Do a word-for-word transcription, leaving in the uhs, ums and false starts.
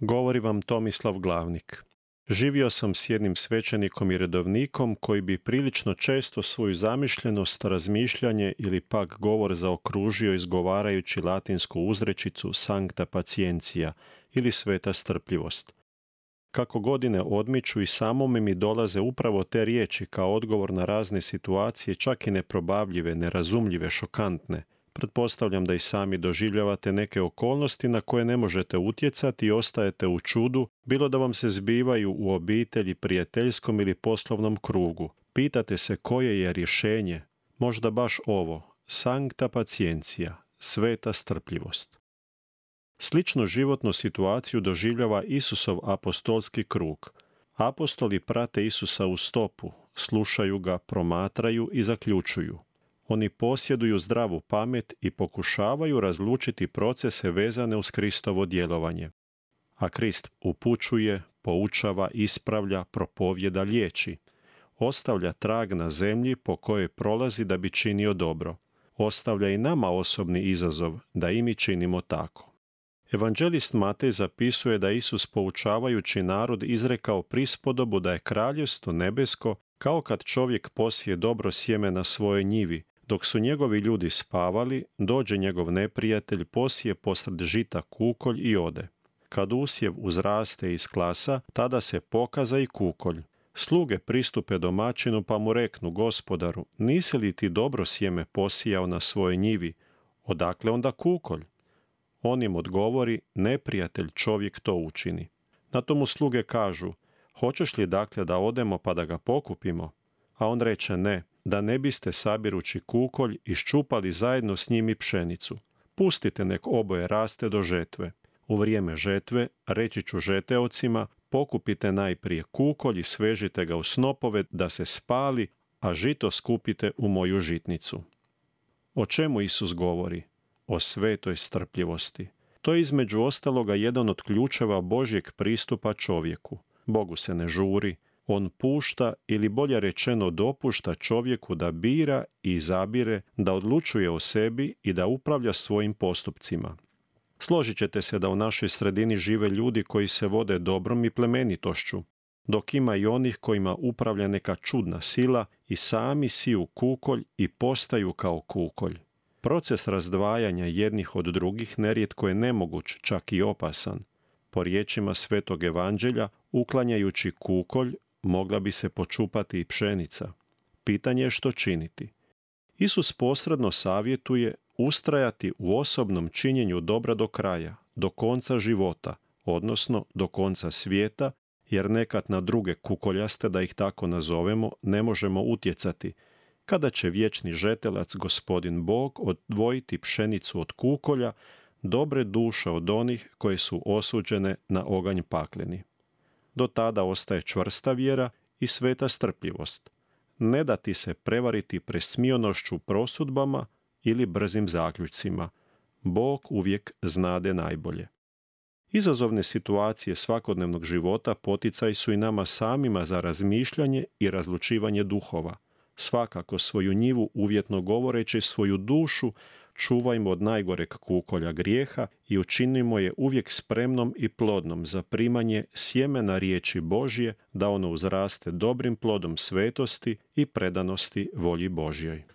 Govori vam Tomislav Glavnik. Živio sam s jednim svećenikom i redovnikom koji bi prilično često svoju zamišljenost, razmišljanje ili pak govor zaokružio izgovarajući latinsku uzrečicu sancta patientia ili sveta strpljivost. Kako godine odmiču i samome mi dolaze upravo te riječi kao odgovor na razne situacije, čak i neprobavljive, nerazumljive, šokantne. Pretpostavljam da i sami doživljavate neke okolnosti na koje ne možete utjecati i ostajete u čudu, bilo da vam se zbivaju u obitelji, prijateljskom ili poslovnom krugu. Pitate se koje je rješenje? Možda baš ovo, sancta patientia, sveta strpljivost. Sličnu životnu situaciju doživljava Isusov apostolski krug. Apostoli prate Isusa u stopu, slušaju ga, promatraju i zaključuju. Oni posjeduju zdravu pamet i pokušavaju razlučiti procese vezane uz Kristovo djelovanje. A Krist upućuje, poučava, ispravlja, propovjeda, liječi. Ostavlja trag na zemlji po kojoj prolazi da bi činio dobro. Ostavlja i nama osobni izazov da i mi činimo tako. Evanđelist Matej zapisuje da Isus poučavajući narod izrekao prispodobu da je kraljevstvo nebesko kao kad čovjek posije dobro sjeme na svojoj njivi. Dok su njegovi ljudi spavali, dođe njegov neprijatelj, posije posred žita kukolj i ode. Kad usjev uzraste iz klasa, tada se pokaza i kukolj. Sluge pristupe domaćinu pa mu reknu: gospodaru, nisi li ti dobro sjeme posijao na svojoj njivi? Odakle onda kukolj? On im odgovori: neprijatelj čovjek to učini. Na to mu sluge kažu: hoćeš li dakle da odemo pa da ga pokupimo? A on reče: ne, da ne biste sabirući kukolj iščupali zajedno s njim i pšenicu. Pustite nek oboje raste do žetve. U vrijeme žetve reći ću žeteocima: pokupite najprije kukolj i svežite ga u snopove da se spali, a žito skupite u moju žitnicu. O čemu Isus govori? O svetoj strpljivosti. To je između ostaloga jedan od ključeva Božjeg pristupa čovjeku. Bogu se ne žuri, on pušta ili bolje rečeno dopušta čovjeku da bira i izabire, da odlučuje o sebi i da upravlja svojim postupcima. Složit ćete se da u našoj sredini žive ljudi koji se vode dobrom i plemenitošću, dok ima i onih kojima upravlja neka čudna sila i sami siju kukolj i postaju kao kukolj. Proces razdvajanja jednih od drugih nerijetko je nemoguć, čak i opasan. Po riječima Svetog Evanđelja, uklanjajući kukolj, mogla bi se počupati i pšenica. Pitanje je što činiti. Isus posredno savjetuje ustrajati u osobnom činjenju dobra do kraja, do konca života, odnosno do konca svijeta, jer nekad na druge kukoljaste, da ih tako nazovemo, ne možemo utjecati, kada će vječni žetelac Gospodin Bog odvojiti pšenicu od kukolja, dobre duše od onih koje su osuđene na oganj pakleni. Do tada ostaje čvrsta vjera i sveta strpljivost. Ne dati se prevariti presmijonošću prosudbama ili brzim zaključcima. Bog uvijek znade najbolje. Izazovne situacije svakodnevnog života poticaj su i nama samima za razmišljanje i razlučivanje duhova. Svakako svoju njivu, uvjetno govoreći svoju dušu, čuvajmo od najgoreg kukolja grijeha i učinimo je uvijek spremnom i plodnom za primanje sjemena riječi Božje, da ono uzraste dobrim plodom svetosti i predanosti volji Božjoj.